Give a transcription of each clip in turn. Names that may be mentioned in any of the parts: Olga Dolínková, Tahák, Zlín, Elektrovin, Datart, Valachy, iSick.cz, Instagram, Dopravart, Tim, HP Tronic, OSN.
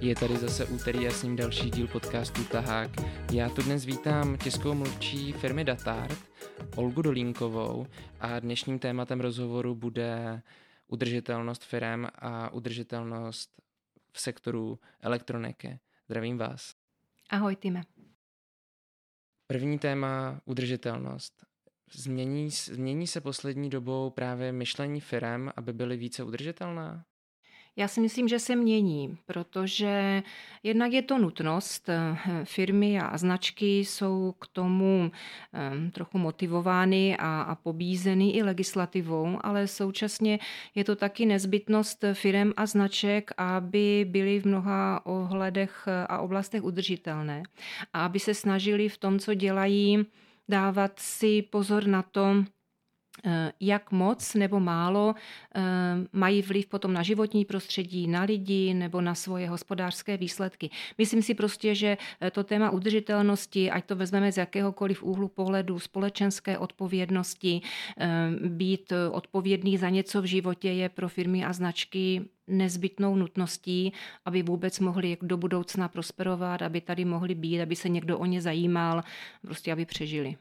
Je tady zase úterý a s ním další díl podcastu Tahák. Já tu dnes vítám tiskovou mluvčí firmy Datart, Olgu Dolínkovou, a dnešním tématem rozhovoru bude udržitelnost firem a udržitelnost v sektoru elektroniky. Zdravím vás. Ahoj, Time. První téma, udržitelnost. Změní se poslední dobou právě myšlení firem, aby byly více udržitelná? Já si myslím, že se mění, protože jednak je to nutnost. Firmy a značky jsou k tomu trochu motivovány a pobízeny i legislativou, ale současně je to taky nezbytnost firem a značek, aby byly v mnoha ohledech a oblastech udržitelné a aby se snažili v tom, co dělají, dávat si pozor na to, jak moc nebo málo mají vliv potom na životní prostředí, na lidi nebo na svoje hospodářské výsledky. Myslím si prostě, že to téma udržitelnosti, ať to vezmeme z jakéhokoliv úhlu pohledu, společenské odpovědnosti, být odpovědný za něco v životě je pro firmy a značky nezbytnou nutností, aby vůbec mohli do budoucna prosperovat, aby tady mohli být, aby se někdo o ně zajímal, prostě aby přežili.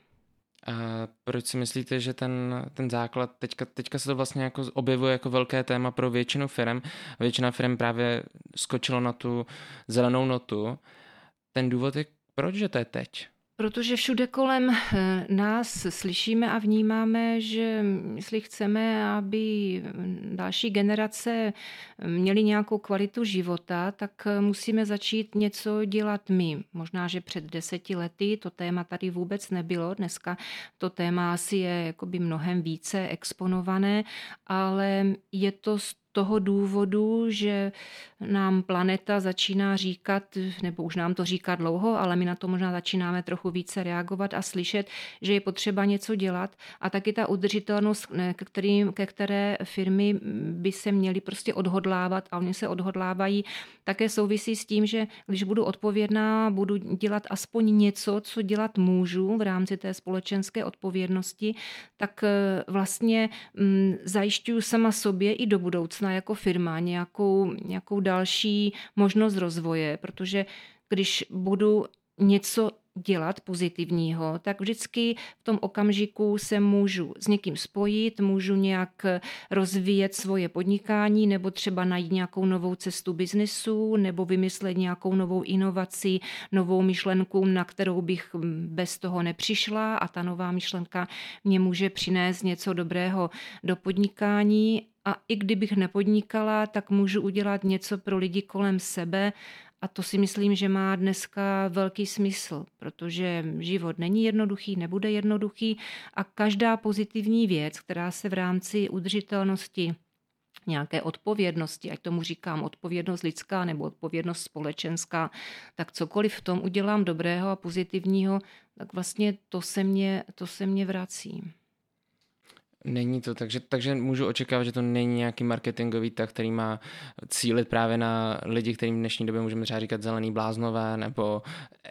A proč si myslíte, že ten základ, teďka se to vlastně jako objevuje jako velké téma pro většinu firem a většina firem právě skočilo na tu zelenou notu. Ten důvod je, proč, že to je teď? Protože všude kolem nás slyšíme a vnímáme, že jestli chceme, aby další generace měly nějakou kvalitu života, tak musíme začít něco dělat my. Možná, že před 10 lety to téma tady vůbec nebylo. Dneska to téma asi je jakoby mnohem více exponované, ale je to toho důvodu, že nám planeta začíná říkat, nebo už nám to říká dlouho, ale my na to možná začínáme trochu více reagovat a slyšet, že je potřeba něco dělat, a taky ta udržitelnost, ke které firmy by se měly prostě odhodlávat, a oni se odhodlávají, také souvisí s tím, že když budu odpovědná, budu dělat aspoň něco, co dělat můžu v rámci té společenské odpovědnosti, tak vlastně zajišťuju sama sobě i do budoucna jako firma nějakou další možnost rozvoje, protože když budu něco dělat pozitivního, tak vždycky v tom okamžiku se můžu s někým spojit, můžu nějak rozvíjet svoje podnikání nebo třeba najít nějakou novou cestu biznesu nebo vymyslet nějakou novou inovaci, novou myšlenku, na kterou bych bez toho nepřišla, a ta nová myšlenka mě může přinést něco dobrého do podnikání. A i kdybych nepodnikala, tak můžu udělat něco pro lidi kolem sebe, a to si myslím, že má dneska velký smysl, protože život není jednoduchý, nebude jednoduchý, a každá pozitivní věc, která se v rámci udržitelnosti, nějaké odpovědnosti, ať tomu říkám odpovědnost lidská nebo odpovědnost společenská, tak cokoliv v tom udělám dobrého a pozitivního, tak vlastně to se mě vrací. Není to, takže můžu očekávat, že to není nějaký marketingový tak, který má cílit právě na lidi, kterým v dnešní době můžeme třeba říkat zelený bláznové nebo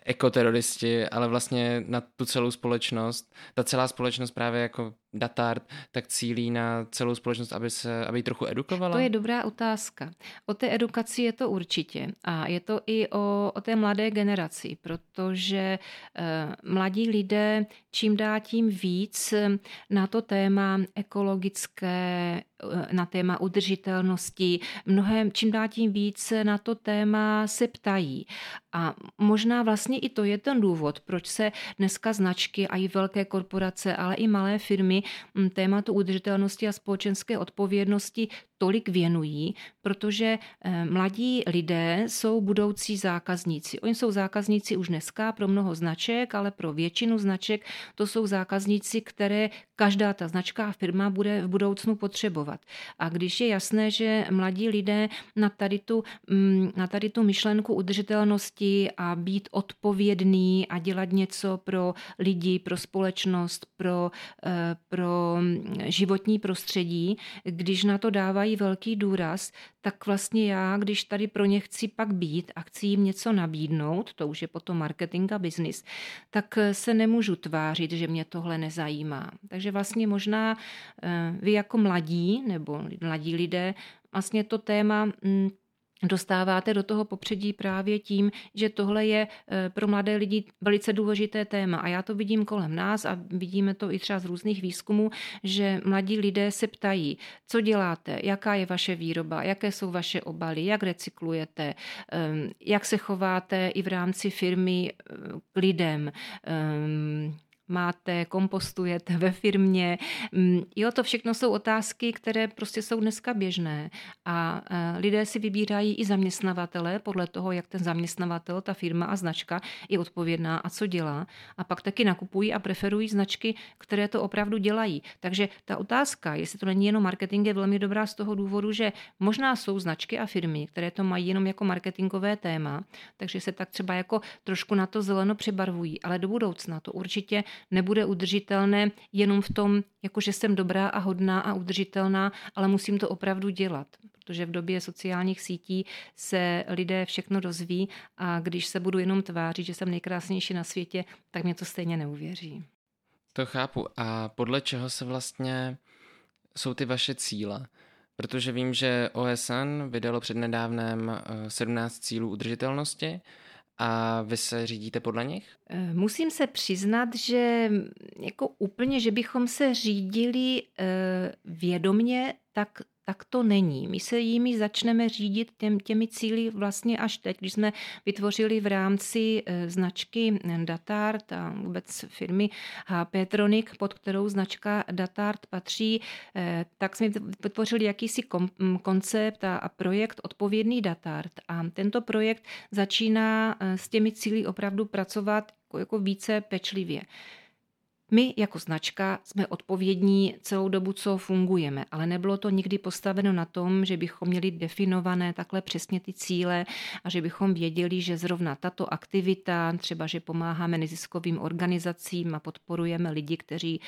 ekoteroristi, ale vlastně na tu celou společnost. Ta celá společnost právě jako Datart tak cílí na celou společnost, aby ji trochu edukovala? To je dobrá otázka. O té edukaci je to určitě, a je to i o té mladé generaci, protože mladí lidé čím dál tím víc na to téma ekologické, na téma udržitelnosti, mnohem čím dál tím víc na to téma se ptají. A možná vlastně i to je ten důvod, proč se dneska značky a i velké korporace, ale i malé firmy tématu udržitelnosti a společenské odpovědnosti tolik věnují, protože mladí lidé jsou budoucí zákazníci. Oni jsou zákazníci už dneska pro mnoho značek, ale pro většinu značek to jsou zákazníci, které každá ta značka a firma bude v budoucnu potřebovat. A když je jasné, že mladí lidé na tady tu myšlenku udržitelnosti a být odpovědný a dělat něco pro lidi, pro společnost, pro životní prostředí, když na to dávají velký důraz, tak vlastně já, když tady pro ně chci pak být a chci jim něco nabídnout, to už je potom marketing a biznis, tak se nemůžu tvářit, že mě tohle nezajímá. Takže vlastně možná vy jako mladí nebo mladí lidé vlastně to téma dostáváte do toho popředí právě tím, že tohle je pro mladé lidi velice důležité téma. A já to vidím kolem nás a vidíme to i třeba z různých výzkumů, že mladí lidé se ptají, co děláte, jaká je vaše výroba, jaké jsou vaše obaly, jak recyklujete, jak se chováte i v rámci firmy k lidem, máte, kompostujete ve firmě. Jo, to všechno jsou otázky, které prostě jsou dneska běžné. A lidé si vybírají i zaměstnavatele podle toho, jak ten zaměstnavatel, ta firma a značka je odpovědná a co dělá. A pak taky nakupují a preferují značky, které to opravdu dělají. Takže ta otázka, jestli to není jenom marketing, je velmi dobrá z toho důvodu, že možná jsou značky a firmy, které to mají jenom jako marketingové téma, takže se tak třeba jako trošku na to zeleno přebarvují, ale do budoucna to určitě nebude udržitelné jenom v tom, jakože jsem dobrá a hodná a udržitelná, ale musím to opravdu dělat, protože v době sociálních sítí se lidé všechno dozví a když se budu jenom tvářit, že jsem nejkrásnější na světě, tak mě to stejně neuvěří. To chápu. A podle čeho se vlastně jsou ty vaše cíle? Protože vím, že OSN vydalo přednedávnem 17 cílů udržitelnosti. A vy se řídíte podle nich? Musím se přiznat, že jako úplně, že bychom se řídili vědomně, tak to není. My se jimi začneme řídit těmi cíli vlastně až teď, když jsme vytvořili v rámci značky Datart a vůbec firmy HP Tronic, pod kterou značka Datart patří, tak jsme vytvořili jakýsi koncept a projekt Odpovědný Datart. A tento projekt začíná s těmi cíli opravdu pracovat jako více pečlivě. My jako značka jsme odpovědní celou dobu, co fungujeme, ale nebylo to nikdy postaveno na tom, že bychom měli definované takhle přesně ty cíle a že bychom věděli, že zrovna tato aktivita, třeba že pomáháme neziskovým organizacím a podporujeme lidi, kteří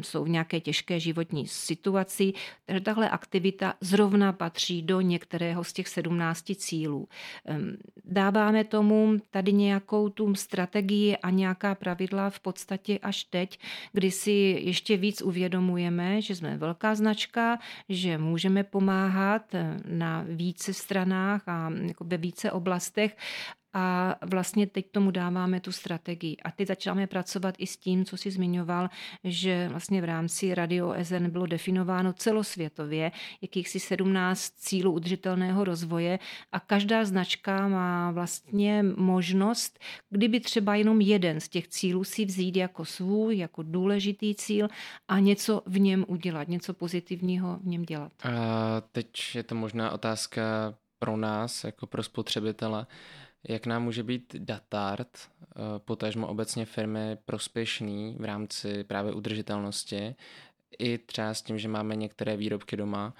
jsou v nějaké těžké životní situaci, takže tahle aktivita zrovna patří do některého z těch 17 cílů. Dáváme tomu tady nějakou tu strategii a nějaká pravidla v podstatě až teď, kdy si ještě víc uvědomujeme, že jsme velká značka, že můžeme pomáhat na více stranách a jako ve více oblastech a vlastně teď tomu dáváme tu strategii. A teď začínáme pracovat i s tím, co jsi zmiňoval, že vlastně v rámci Rady OSN bylo definováno celosvětově jakýchsi 17 cílů udržitelného rozvoje a každá značka má vlastně možnost, kdyby třeba jenom jeden z těch cílů si vzít jako svůj, jako důležitý cíl a něco v něm udělat, něco pozitivního v něm dělat. A teď je to možná otázka pro nás, jako pro spotřebitele. Jak nám může být Datart, potažmo obecně firmy, prospěšný v rámci právě udržitelnosti, i třeba s tím, že máme některé výrobky doma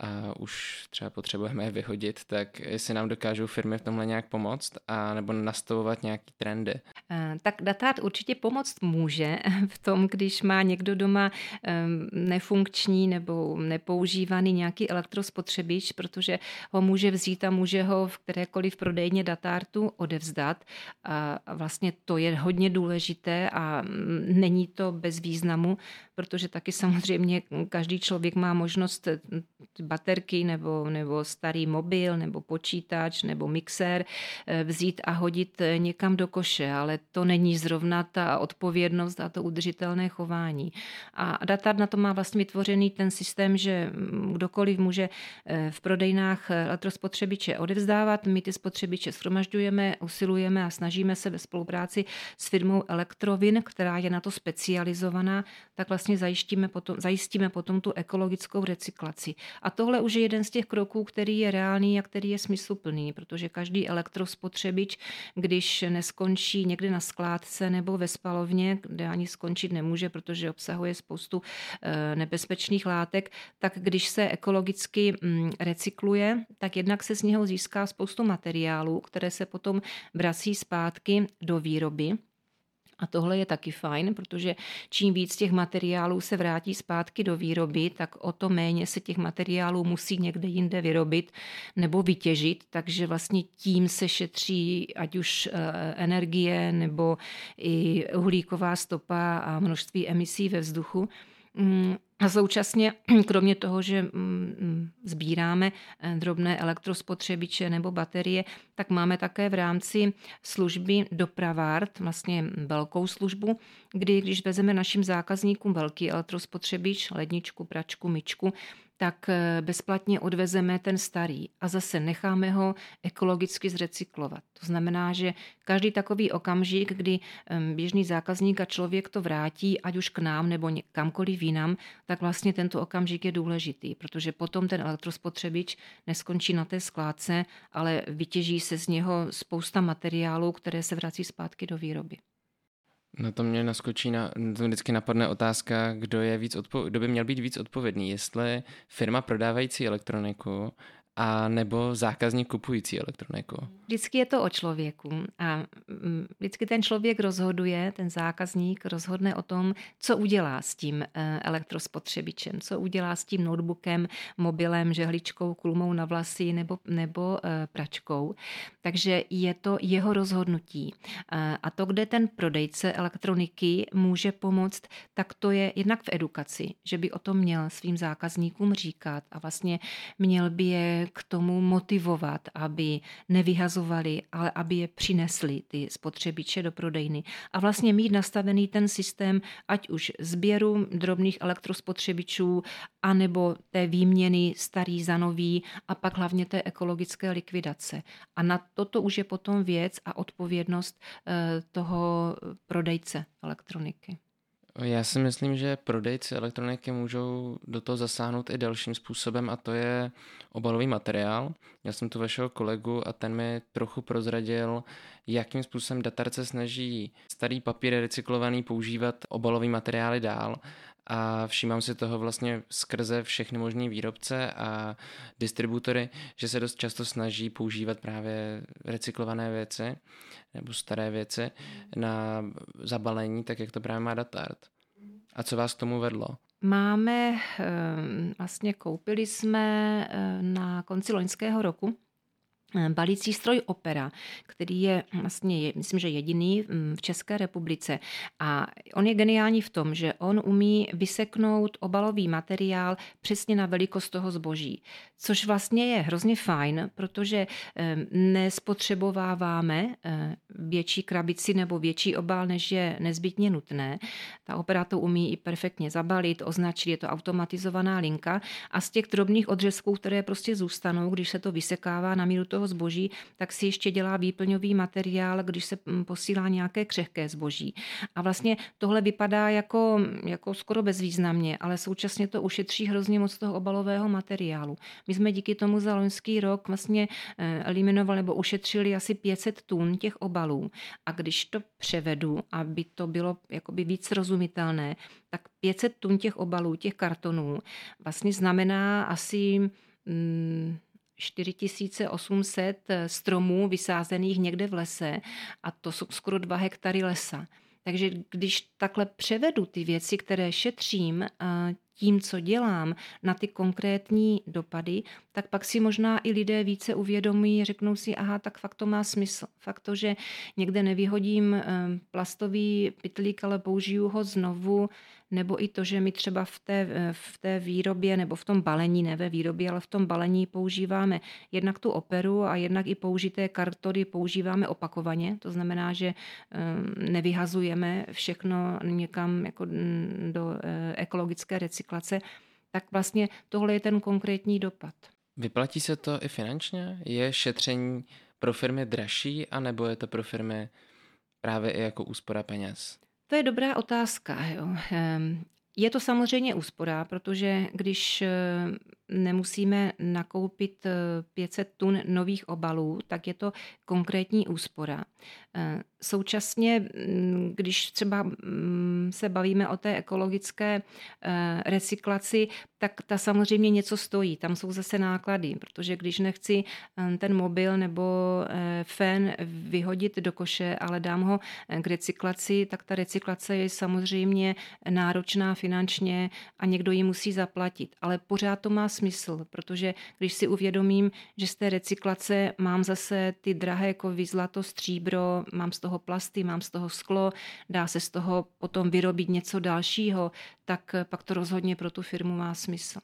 a už třeba potřebujeme je vyhodit, tak jestli nám dokážou firmy v tomhle nějak pomoct a nebo nastavovat nějaký trendy? Tak Datart určitě pomoct může v tom, když má někdo doma nefunkční nebo nepoužívaný nějaký elektrospotřebič, protože ho může vzít a může ho v kterékoliv prodejně Datartu odevzdat. A vlastně to je hodně důležité a není to bez významu, protože taky samozřejmě každý člověk má možnost baterky nebo starý mobil nebo počítač nebo mixér vzít a hodit někam do koše, ale to není zrovna ta odpovědnost a to udržitelné chování. A Datart na to má vlastně vytvořený ten systém, že kdokoliv může v prodejnách elektrospotřebiče odevzdávat, my ty spotřebiče shromažďujeme, usilujeme a snažíme se ve spolupráci s firmou Elektrovin, která je na to specializovaná, tak vlastně zajistíme potom tu ekologickou recyklaci. A tohle už je jeden z těch kroků, který je reálný a který je smysluplný, protože každý elektrospotřebič, když neskončí někde na skládce nebo ve spalovně, kde ani skončit nemůže, protože obsahuje spoustu nebezpečných látek, tak když se ekologicky recykluje, tak jednak se z něho získá spoustu materiálů, které se potom vrací zpátky do výroby. A tohle je taky fajn, protože čím víc těch materiálů se vrátí zpátky do výroby, tak o to méně se těch materiálů musí někde jinde vyrobit nebo vytěžit, takže vlastně tím se šetří ať už energie nebo i uhlíková stopa a množství emisí ve vzduchu. A současně, kromě toho, že sbíráme drobné elektrospotřebiče nebo baterie, tak máme také v rámci služby Dopravart vlastně velkou službu, kdy když vezeme našim zákazníkům velký elektrospotřebič, ledničku, pračku, myčku, tak bezplatně odvezeme ten starý a zase necháme ho ekologicky zrecyklovat. To znamená, že každý takový okamžik, kdy běžný zákazník a člověk to vrátí, ať už k nám nebo kamkoliv jinam, tak vlastně tento okamžik je důležitý, protože potom ten elektrospotřebič neskončí na té skládce, ale vytěží se z něho spousta materiálů, které se vrací zpátky do výroby. No to mě naskočí, to vždycky napadne otázka, kdo by měl být víc odpovědný, jestli firma prodávající elektroniku a nebo zákazník kupující elektroniku. Vždycky je to o člověku a vždycky ten člověk rozhoduje, ten zákazník rozhodne o tom, co udělá s tím elektrospotřebičem, co udělá s tím notebookem, mobilem, žehličkou, kulmou na vlasy nebo pračkou. Takže je to jeho rozhodnutí. A to, kde ten prodejce elektroniky může pomoct, tak to je jednak v edukaci, že by o tom měl svým zákazníkům říkat a vlastně měl by je k tomu motivovat, aby nevyhazovali, ale aby je přinesli ty spotřebiče do prodejny. A vlastně mít nastavený ten systém, ať už sběru drobných elektrospotřebičů, anebo té výměny starý za nový a pak hlavně té ekologické likvidace. A na toto už je potom věc a odpovědnost toho prodejce elektroniky. Já si myslím, že prodejci elektroniky můžou do toho zasáhnout i dalším způsobem, a to je obalový materiál. Já jsem tu vašeho kolegu a ten mi trochu prozradil, jakým způsobem Datart se snaží starý papír recyklovaný používat obalový materiály dál. A všímám si toho vlastně skrze všechny možné výrobce a distributory, že se dost často snaží používat právě recyklované věci nebo staré věci na zabalení, tak jak to právě má Datart. A co vás k tomu vedlo? Vlastně koupili jsme na konci loňského roku balící stroj Opera, který je vlastně, myslím, že jediný v České republice. A on je geniální v tom, že on umí vyseknout obalový materiál přesně na velikost toho zboží. Což vlastně je hrozně fajn, protože nespotřebováváme větší krabici nebo větší obal, než je nezbytně nutné. Ta Opera to umí i perfektně zabalit, označit, je to automatizovaná linka. A z těch drobných odřezků, které prostě zůstanou, když se to vysekává na míru toho zboží, tak si ještě dělá výplňový materiál, když se posílá nějaké křehké zboží. A vlastně tohle vypadá jako skoro bezvýznamně, ale současně to ušetří hrozně moc toho obalového materiálu. My jsme díky tomu za loňský rok vlastně eliminovali nebo ušetřili asi 500 tun těch obalů. A když to převedu, aby to bylo jakoby víc srozumitelné, tak 500 tun těch obalů, těch kartonů vlastně znamená asi 4800 stromů vysázených někde v lese a to jsou skoro 2 hektary lesa. Takže když takhle převedu ty věci, které šetřím tím, co dělám, na ty konkrétní dopady, tak pak si možná i lidé více uvědomí, řeknou si, aha, tak fakt to má smysl. Fakt to, že někde nevyhodím plastový pytlík, ale použiju ho znovu, nebo i to, že my třeba v té výrobě, nebo v tom balení, ne ve výrobě, ale v tom balení používáme jednak tu Operu a jednak i použité kartony používáme opakovaně. To znamená, že nevyhazujeme všechno někam jako do ekologické recyklace. Tak vlastně tohle je ten konkrétní dopad. Vyplatí se to i finančně? Je šetření pro firmy dražší, anebo je to pro firmy právě i jako úspora peněz? To je dobrá otázka. Jo. Je to samozřejmě úspora, protože když nemusíme nakoupit 500 tun nových obalů, tak je to konkrétní úspora. Současně, když třeba se bavíme o té ekologické recyklaci, tak ta samozřejmě něco stojí. Tam jsou zase náklady, protože když nechci ten mobil nebo fén vyhodit do koše, ale dám ho k recyklaci, tak ta recyklace je samozřejmě náročná finančně a někdo ji musí zaplatit. Ale pořád to má smysl, protože když si uvědomím, že z té recyklace mám zase ty drahé kovy, zlato, stříbro, mám z toho plasty, mám z toho sklo, dá se z toho potom vyrobit něco dalšího, tak pak to rozhodně pro tu firmu má smysl.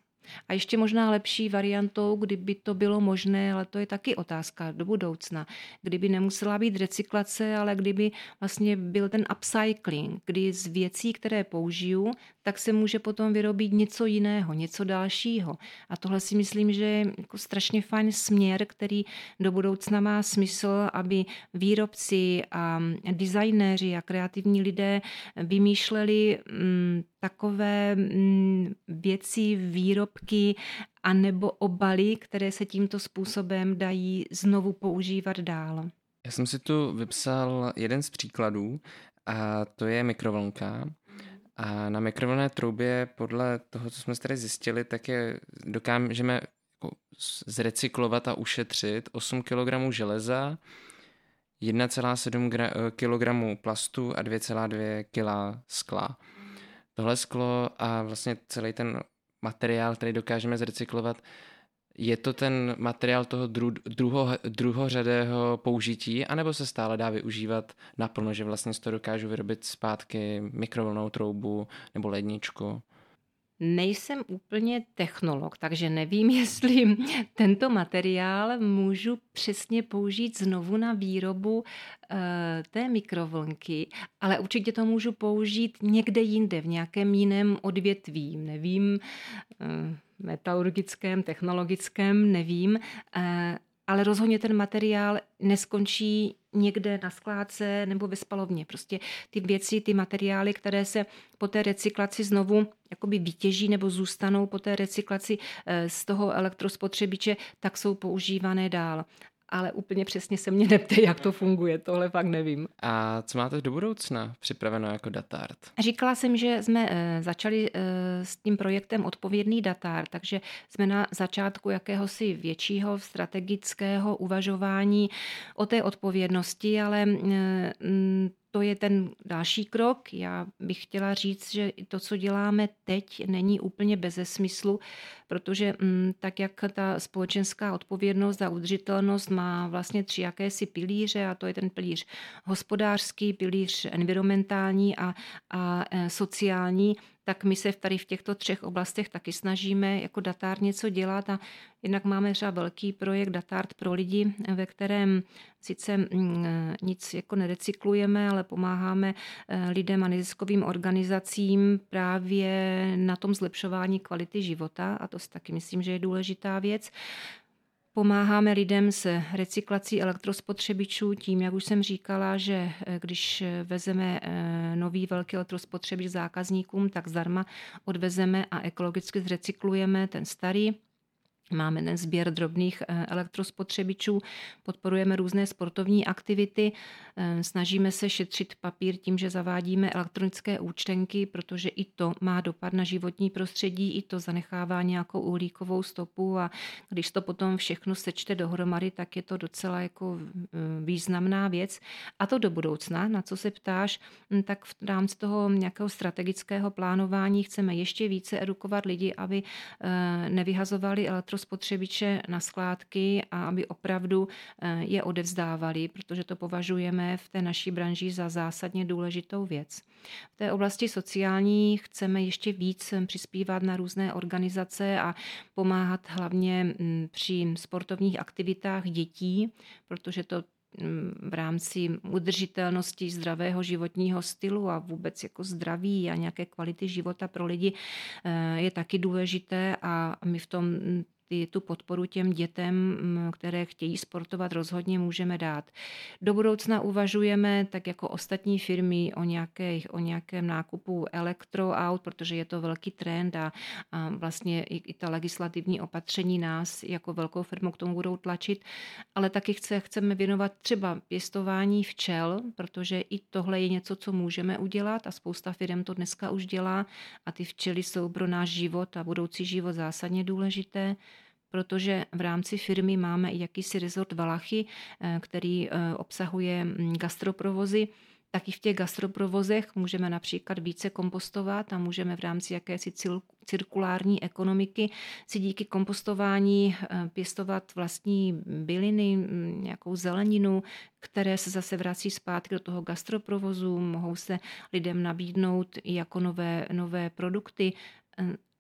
A ještě možná lepší variantou, kdyby to bylo možné, ale to je taky otázka do budoucna, kdyby nemusela být recyklace, ale kdyby vlastně byl ten upcycling, kdy z věcí, které použiju, tak se může potom vyrobit něco jiného, něco dalšího. A tohle si myslím, že je jako strašně fajn směr, který do budoucna má smysl, aby výrobci a designéři a kreativní lidé vymýšleli takové věci, výrobky a nebo obaly, které se tímto způsobem dají znovu používat dál. Já jsem si tu vypsal jeden z příkladů a to je mikrovlnka. A na mikrovlnné troubě podle toho, co jsme tady zjistili, tak je dokážeme zrecyklovat a ušetřit 8 kg železa, 1,7 kg plastu a 2,2 kg skla. Tohle sklo a vlastně celý ten materiál, který dokážeme zrecyklovat, je to ten materiál toho druhořadého použití, anebo se stále dá využívat naplno, že vlastně z toho dokážu vyrobit zpátky mikrovlnnou troubu nebo ledničku? Nejsem úplně technolog, takže nevím, jestli tento materiál můžu přesně použít znovu na výrobu té mikrovlnky, ale určitě to můžu použít někde jinde, v nějakém jiném odvětví, nevím, metalurgickém, technologickém, nevím, ale rozhodně ten materiál neskončí někde na skládce nebo ve spalovně. Prostě ty věci, ty materiály, které se po té recyklaci znovu jakoby vytěží nebo zůstanou po té recyklaci z toho elektrospotřebiče, tak jsou používané dál. Ale úplně přesně se mě neptej, jak to funguje, tohle fakt nevím. A co máte do budoucna připraveno jako Datart? Říkala jsem, že jsme začali s tím projektem Odpovědný Datart, takže jsme na začátku jakéhosi většího strategického uvažování o té odpovědnosti, ale to je ten další krok. Já bych chtěla říct, že to, co děláme teď, není úplně beze smyslu, protože tak, jak ta společenská odpovědnost a udržitelnost má vlastně 3 jakési pilíře, a to je ten pilíř hospodářský, pilíř environmentální a sociální, tak my se tady v těchto 3 oblastech taky snažíme jako Datart něco dělat a jednak máme třeba velký projekt Datart pro lidi, ve kterém sice nic jako nerecyklujeme, ale pomáháme lidem a neziskovým organizacím právě na tom zlepšování kvality života a to si taky myslím, že je důležitá věc. Pomáháme lidem s recyklací elektrospotřebičů tím, jak už jsem říkala, že když vezeme nový velký elektrospotřebič zákazníkům, tak zdarma odvezeme a ekologicky zrecyklujeme ten starý. Máme ten sběr drobných elektrospotřebičů, podporujeme různé sportovní aktivity, snažíme se šetřit papír tím, že zavádíme elektronické účtenky, protože i to má dopad na životní prostředí, i to zanechává nějakou uhlíkovou stopu a když to potom všechno sečte dohromady, tak je to docela jako významná věc. A to do budoucna, na co se ptáš, tak v rámci toho nějakého strategického plánování chceme ještě více edukovat lidi, aby nevyhazovali elektrospotřebiče na skládky a aby opravdu je odevzdávali, protože to považujeme v té naší branži za zásadně důležitou věc. V té oblasti sociální chceme ještě víc přispívat na různé organizace a pomáhat hlavně při sportovních aktivitách dětí, protože to v rámci udržitelnosti zdravého životního stylu a vůbec jako zdraví a nějaké kvality života pro lidi je taky důležité a my v tom tu podporu těm dětem, které chtějí sportovat, rozhodně můžeme dát. Do budoucna uvažujeme, tak jako ostatní firmy, o nějakém nákupu elektroaut, protože je to velký trend a vlastně i ta legislativní opatření nás jako velkou firmu k tomu budou tlačit, ale taky chceme věnovat třeba pěstování včel, protože i tohle je něco, co můžeme udělat a spousta firm to dneska už dělá a ty včely jsou pro náš život a budoucí život zásadně důležité. Protože v rámci firmy máme i jakýsi resort Valachy, který obsahuje gastroprovozy, tak i v těch gastroprovozech můžeme například více kompostovat a můžeme v rámci jakési cirkulární ekonomiky si díky kompostování pěstovat vlastní byliny, nějakou zeleninu, které se zase vrací zpátky do toho gastroprovozu, mohou se lidem nabídnout jako nové produkty.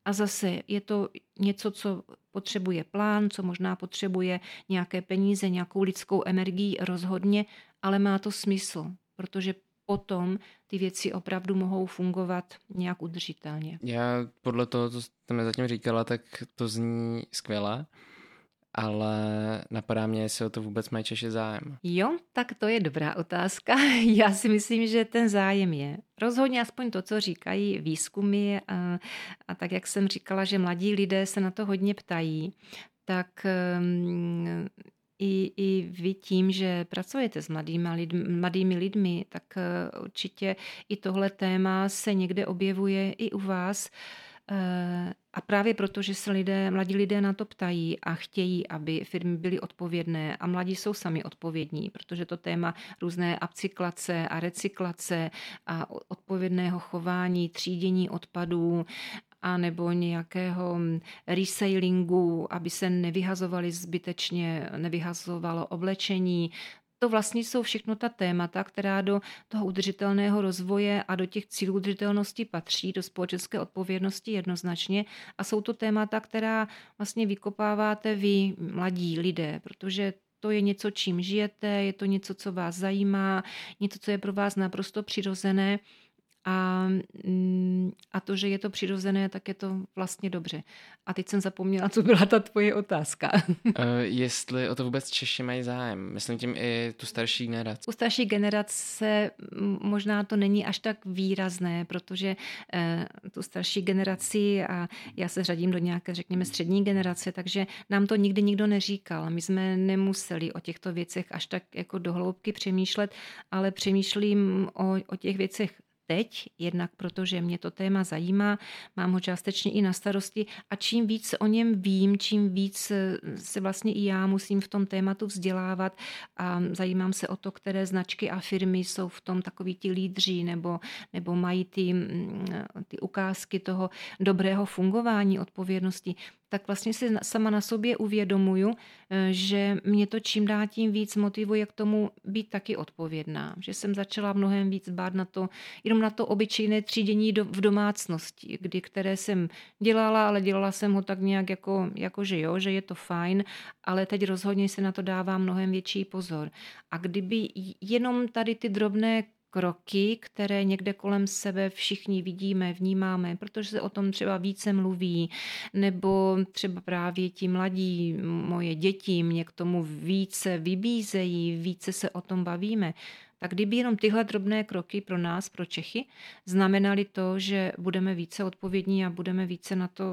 A zase je to něco, co potřebuje plán, co možná potřebuje nějaké peníze, nějakou lidskou energii rozhodně, ale má to smysl, protože potom ty věci opravdu mohou fungovat nějak udržitelně. Já podle toho, co jste mi zatím říkala, tak to zní skvěle, ale napadá mě, jestli o to vůbec mají Češi zájem. Jo, tak to je dobrá otázka. Já si myslím, že ten zájem je. Rozhodně aspoň to, co říkají výzkumy a tak, jak jsem říkala, že mladí lidé se na to hodně ptají, tak I vy tím, že pracujete s mladými lidmi, tak určitě i tohle téma se někde objevuje i u vás. A právě proto, že se mladí lidé na to ptají a chtějí, aby firmy byly odpovědné, a mladí jsou sami odpovědní, protože to téma různé upcyklace a recyklace a odpovědného chování, třídění odpadů a nebo nějakého resailingu, aby se nevyhazovaly zbytečně, nevyhazovalo oblečení. To vlastně jsou všechno ta témata, která do toho udržitelného rozvoje a do těch cílů udržitelnosti patří, do společenské odpovědnosti jednoznačně. A jsou to témata, která vlastně vykopáváte vy, mladí lidé, protože to je něco, čím žijete, je to něco, co vás zajímá, něco, co je pro vás naprosto přirozené. A to, že je to přirozené, tak je to vlastně dobře. A teď jsem zapomněla, co byla ta tvoje otázka. Jestli o to vůbec Češi mají zájem. Myslím tím i tu starší generaci. U starší generace možná to není až tak výrazné, protože tu starší generaci, a já se řadím do nějaké, řekněme, střední generace, takže nám to nikdy nikdo neříkal. My jsme nemuseli o těchto věcech až tak jako dohloubky přemýšlet, ale přemýšlím o těch věcech teď, jednak protože mě to téma zajímá, mám ho částečně i na starosti a čím víc o něm vím, čím víc se vlastně i já musím v tom tématu vzdělávat a zajímám se o to, které značky a firmy jsou v tom takoví ti lídři nebo mají ty ukázky toho dobrého fungování, odpovědnosti, tak vlastně si sama na sobě uvědomuju, že mě to čím dál tím víc motivuje k tomu být taky odpovědná. Že jsem začala mnohem víc bát na to, jenom na to obyčejné třídění v domácnosti, které jsem dělala, ale dělala jsem ho tak nějak jako že jo, že je to fajn, ale teď rozhodně se na to dává mnohem větší pozor. A kdyby jenom tady ty drobné kroky, které někde kolem sebe všichni vidíme, vnímáme, protože se o tom třeba více mluví, nebo třeba právě ti mladí, moje děti, mě k tomu více vybízejí, více se o tom bavíme. Tak kdyby jenom tyhle drobné kroky pro nás, pro Čechy, znamenaly to, že budeme více odpovědní a budeme více na to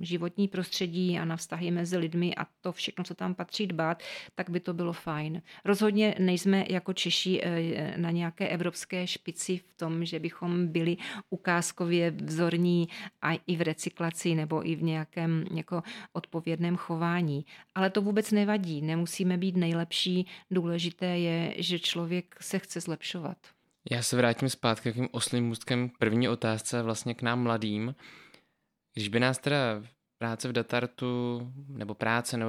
životní prostředí a na vztahy mezi lidmi a to všechno, co tam patří, dbát, tak by to bylo fajn. Rozhodně nejsme jako Češi na nějaké evropské špici v tom, že bychom byli ukázkově vzorní a i v recyklaci nebo i v nějakém jako odpovědném chování. Ale to vůbec nevadí, nemusíme být nejlepší, důležité je, že člověk se chce zlepšovat. Já se vrátím zpátky takovým oslým můstkem první otázce vlastně k nám mladým. Když by nás teda práce v Datartu nebo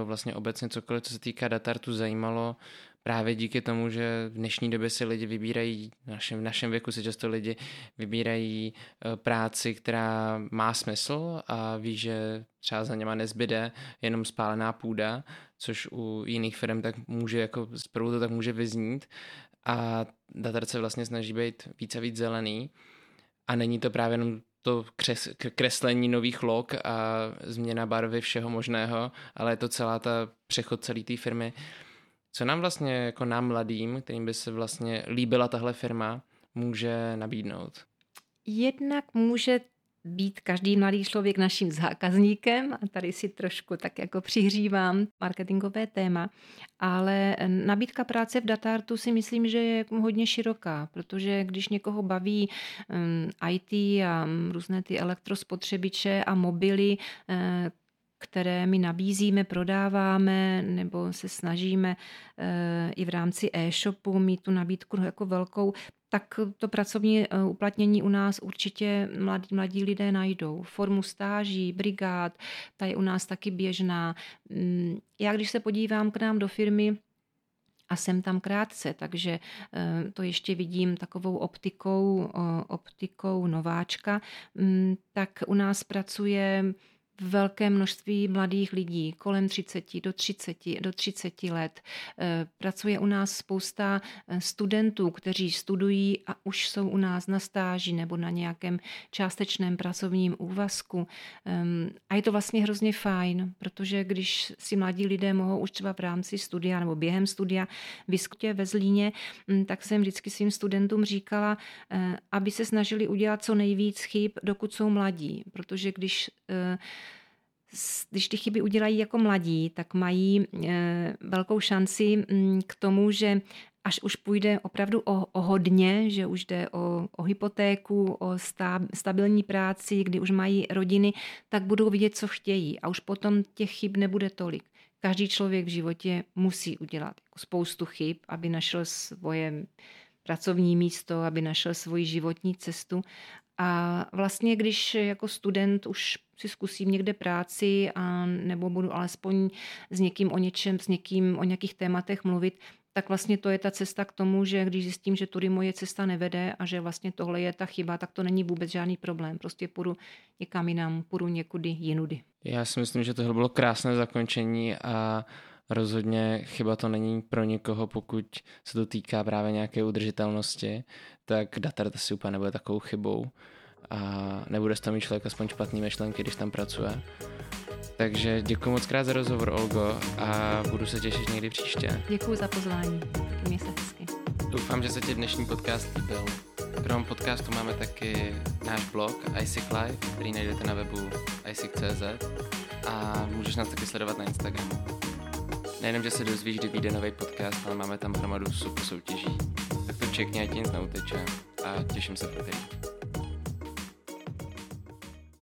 vlastně obecně cokoliv, co se týká Datartu, zajímalo právě díky tomu, že v dnešní době si lidi vybírají, v našem věku si často lidi vybírají práci, která má smysl a ví, že třeba za něma nezbyde jenom spálená půda, což u jiných firm tak může jako zprvu to tak může vyznít. A Datart se vlastně snaží být víc a víc zelený. A není to právě jenom to kreslení nových log a změna barvy všeho možného, ale je to celá ta přechod celé té firmy. Co nám vlastně, jako nám mladým, kterým by se vlastně líbila tahle firma, může nabídnout? Jednak může být každý mladý člověk naším zákazníkem a tady si trošku tak jako přihřívám marketingové téma, ale nabídka práce v Datartu si myslím, že je hodně široká, protože když někoho baví IT a různé ty elektrospotřebiče a mobily, které my nabízíme, prodáváme nebo se snažíme i v rámci e-shopu mít tu nabídku jako velkou, tak to pracovní uplatnění u nás určitě mladí lidé najdou. Formu stáží, brigád, ta je u nás taky běžná. Já když se podívám k nám do firmy, a jsem tam krátce, takže to ještě vidím takovou optikou nováčka, tak u nás pracuje velké množství mladých lidí, kolem 30 let. Pracuje u nás spousta studentů, kteří studují a už jsou u nás na stáži nebo na nějakém částečném pracovním úvazku. A je to vlastně hrozně fajn, protože když si mladí lidé mohou už třeba v rámci studia nebo během studia vyzkoušet ve Zlíně, tak jsem vždycky svým studentům říkala, aby se snažili udělat co nejvíc chyb, dokud jsou mladí, protože když ty chyby udělají jako mladí, tak mají velkou šanci k tomu, že až už půjde opravdu o hodně, že už jde o hypotéku, o stabilní práci, kdy už mají rodiny, tak budou vidět, co chtějí a už potom těch chyb nebude tolik. Každý člověk v životě musí udělat spoustu chyb, aby našel svoje pracovní místo, aby našel svoji životní cestu. A vlastně, když jako student už si zkusím někde práci a nebo budu alespoň s někým o nějakých tématech mluvit, tak vlastně to je ta cesta k tomu, že když zjistím, že tudy moje cesta nevede a že vlastně tohle je ta chyba, tak to není vůbec žádný problém. Prostě půjdu někam jinam, půjdu někudy jinudy. Já si myslím, že tohle bylo krásné zakončení a rozhodně chyba to není pro někoho, pokud se to týká právě nějaké udržitelnosti, tak Datart asi úplně nebude takovou chybou a nebude z toho mít člověk aspoň špatný myšlenky, když tam pracuje. Takže děkuji moc krát za rozhovor, Olgo, a budu se těšit někdy příště. Děkuji za pozvání, měj se hezky. Doufám, že se ti dnešní podcast líbil. Krom podcastu máme taky náš blog iSick Live, který najdete na webu iSick.cz a můžeš nás taky sledovat na Instagramu. Nejenom, že se dozvíš, kdy vyjde nový podcast, ale máme tam hromadu super soutěží. Tak to čekně, ať ti nic neuteče a těším se pro tebe.